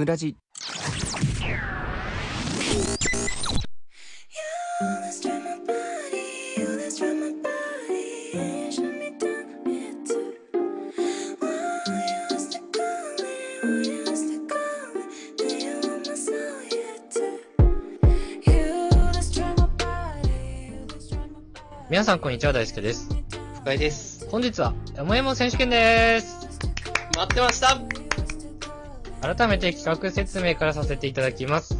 村地。皆さんこんにちは、大輔です。深井です。本日はやもやも選手権です。待ってました。改めて企画説明からさせていただきます。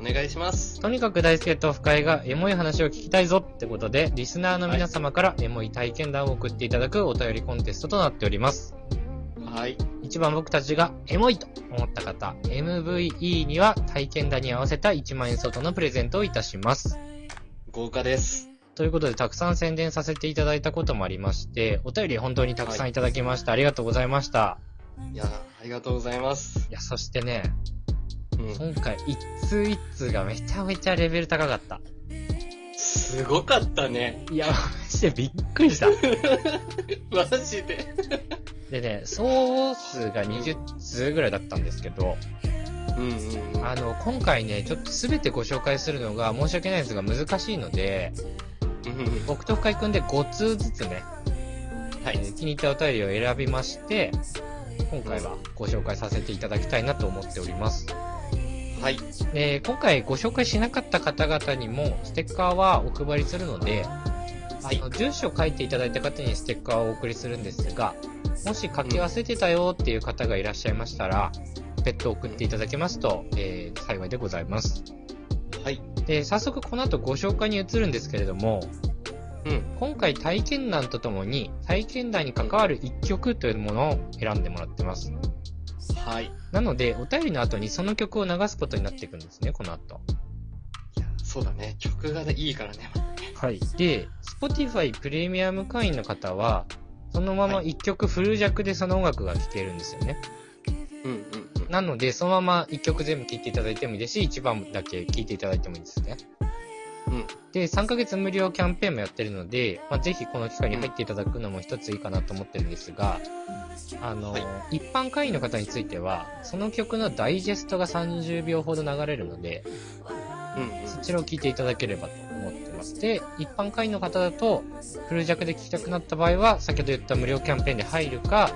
お願いします。とにかく大輔と深井がエモい話を聞きたいぞってことで、リスナーの皆様からエモい体験談を送っていただくお便りコンテストとなっております。はい。一番僕たちがエモいと思った方 MVE には体験談に合わせた1万円相当のプレゼントをいたします。豪華です。ということで、たくさん宣伝させていただいたこともありまして、お便り本当にたくさんいただきました、はい、ありがとうございました。いや、ありがとうございます。いや、そしてね、今回一通一通がめちゃめちゃレベル高かった。すごかったね。いや、マジでびっくりしたマジででね、総数が20通ぐらいだったんですけど、今回ね、ちょっと全てご紹介するのが申し訳ないですが難しいので、僕と深井くんで5通ずつね、はい、気に入ったお便りを選びまして、今回はご紹介させていただきたいなと思っております。はい。今回ご紹介しなかった方々にもステッカーはお配りするので、はい、住所を書いていただいた方にステッカーをお送りするんですが、もし書き忘れてたよっていう方がいらっしゃいましたら、別途送っていただけますと、幸いでございます。はい。で、早速この後ご紹介に移るんですけれども、今回体験談とともに体験談に関わる1曲というものを選んでもらってます。はい。なのでお便りの後にその曲を流すことになっていくんですね、この後。いや、そうだね、曲がいいからね。はい。で、Spotify プレミアム会員の方はそのまま1曲フル弱でその音楽が聴けるんですよね。なのでそのまま1曲全部聴いていただいてもいいですし、1番だけ聴いていただいてもいいですね。で、3ヶ月無料キャンペーンもやってるので、ぜひこの機会に入っていただくのも一ついいかなと思ってるんですが、一般会員の方についてはその曲のダイジェストが30秒ほど流れるので、そちらを聴いていただければと思ってます。で、一般会員の方だとフル弱で聴きたくなった場合は先ほど言った無料キャンペーンで入るか、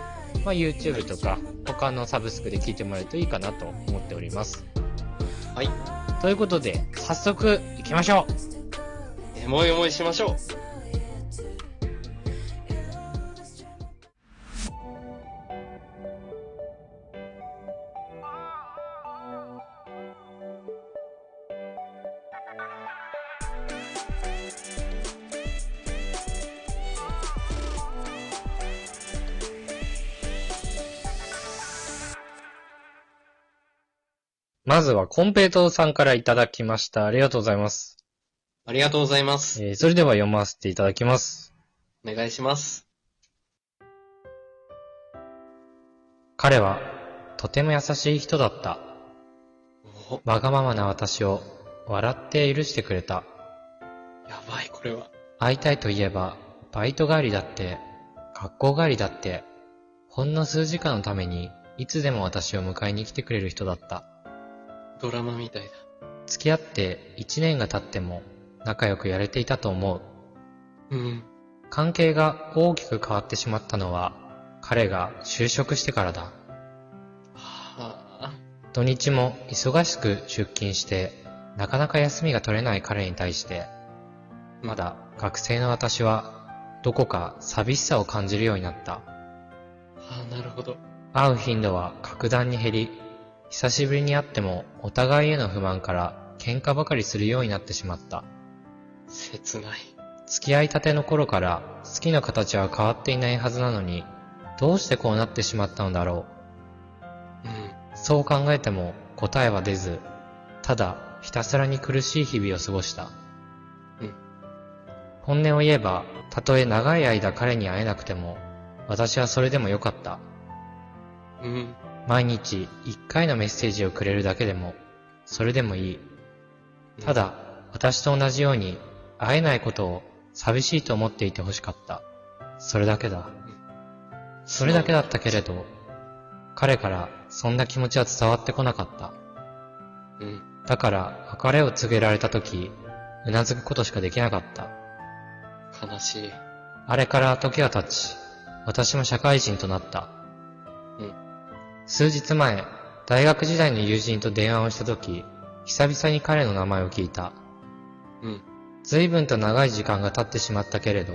YouTube とか他のサブスクで聴いてもらえるといいかなと思っております。はい。ということで、早速行きましょう。エモい思いしましょう。まずはコンペイトーさんからいただきました。ありがとうございます。ありがとうございます。それでは読ませていただきます。お願いします。彼はとても優しい人だった。わがままな私を笑って許してくれた。やばい、これは。会いたいと言えば、バイト帰りだって、学校帰りだって、ほんの数時間のためにいつでも私を迎えに来てくれる人だった。ドラマみたいだ。付き合って1年が経っても仲良くやれていたと思う。関係が大きく変わってしまったのは彼が就職してからだ。土日も忙しく出勤してなかなか休みが取れない彼に対して、まだ学生の私はどこか寂しさを感じるようになった。なるほど。会う頻度は格段に減り、久しぶりに会ってもお互いへの不満から喧嘩ばかりするようになってしまった。切ない。付き合いたての頃から好きな形は変わっていないはずなのに、どうしてこうなってしまったのだろう。そう考えても答えは出ず、ただひたすらに苦しい日々を過ごした。本音を言えば、たとえ長い間彼に会えなくても私はそれでもよかった。毎日1回のメッセージをくれるだけでもそれでもいい。ただ私と同じように会えないことを寂しいと思っていてほしかった。それだけだ。それだけだったけれど、彼からそんな気持ちは伝わってこなかった。だから別れを告げられた時、うなずくことしかできなかった。悲しい。あれから時は経ち、私も社会人となった。数日前、大学時代の友人と電話をした時、久々に彼の名前を聞いた。随分と長い時間が経ってしまったけれど、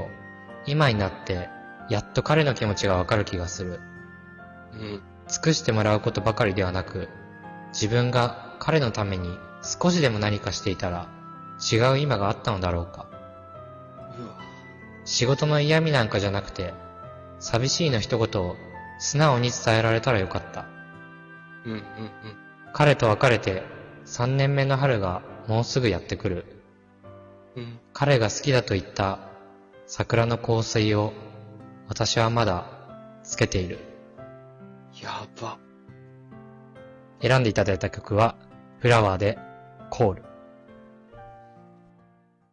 今になってやっと彼の気持ちがわかる気がする。尽くしてもらうことばかりではなく、自分が彼のために少しでも何かしていたら、違う今があったのだろうか。仕事の嫌味なんかじゃなくて、寂しいの一言を素直に伝えられたらよかった。彼と別れて3年目の春がもうすぐやってくる。彼が好きだと言った桜の香水を私はまだつけている。やば。選んでいただいた曲はフラワーでコール。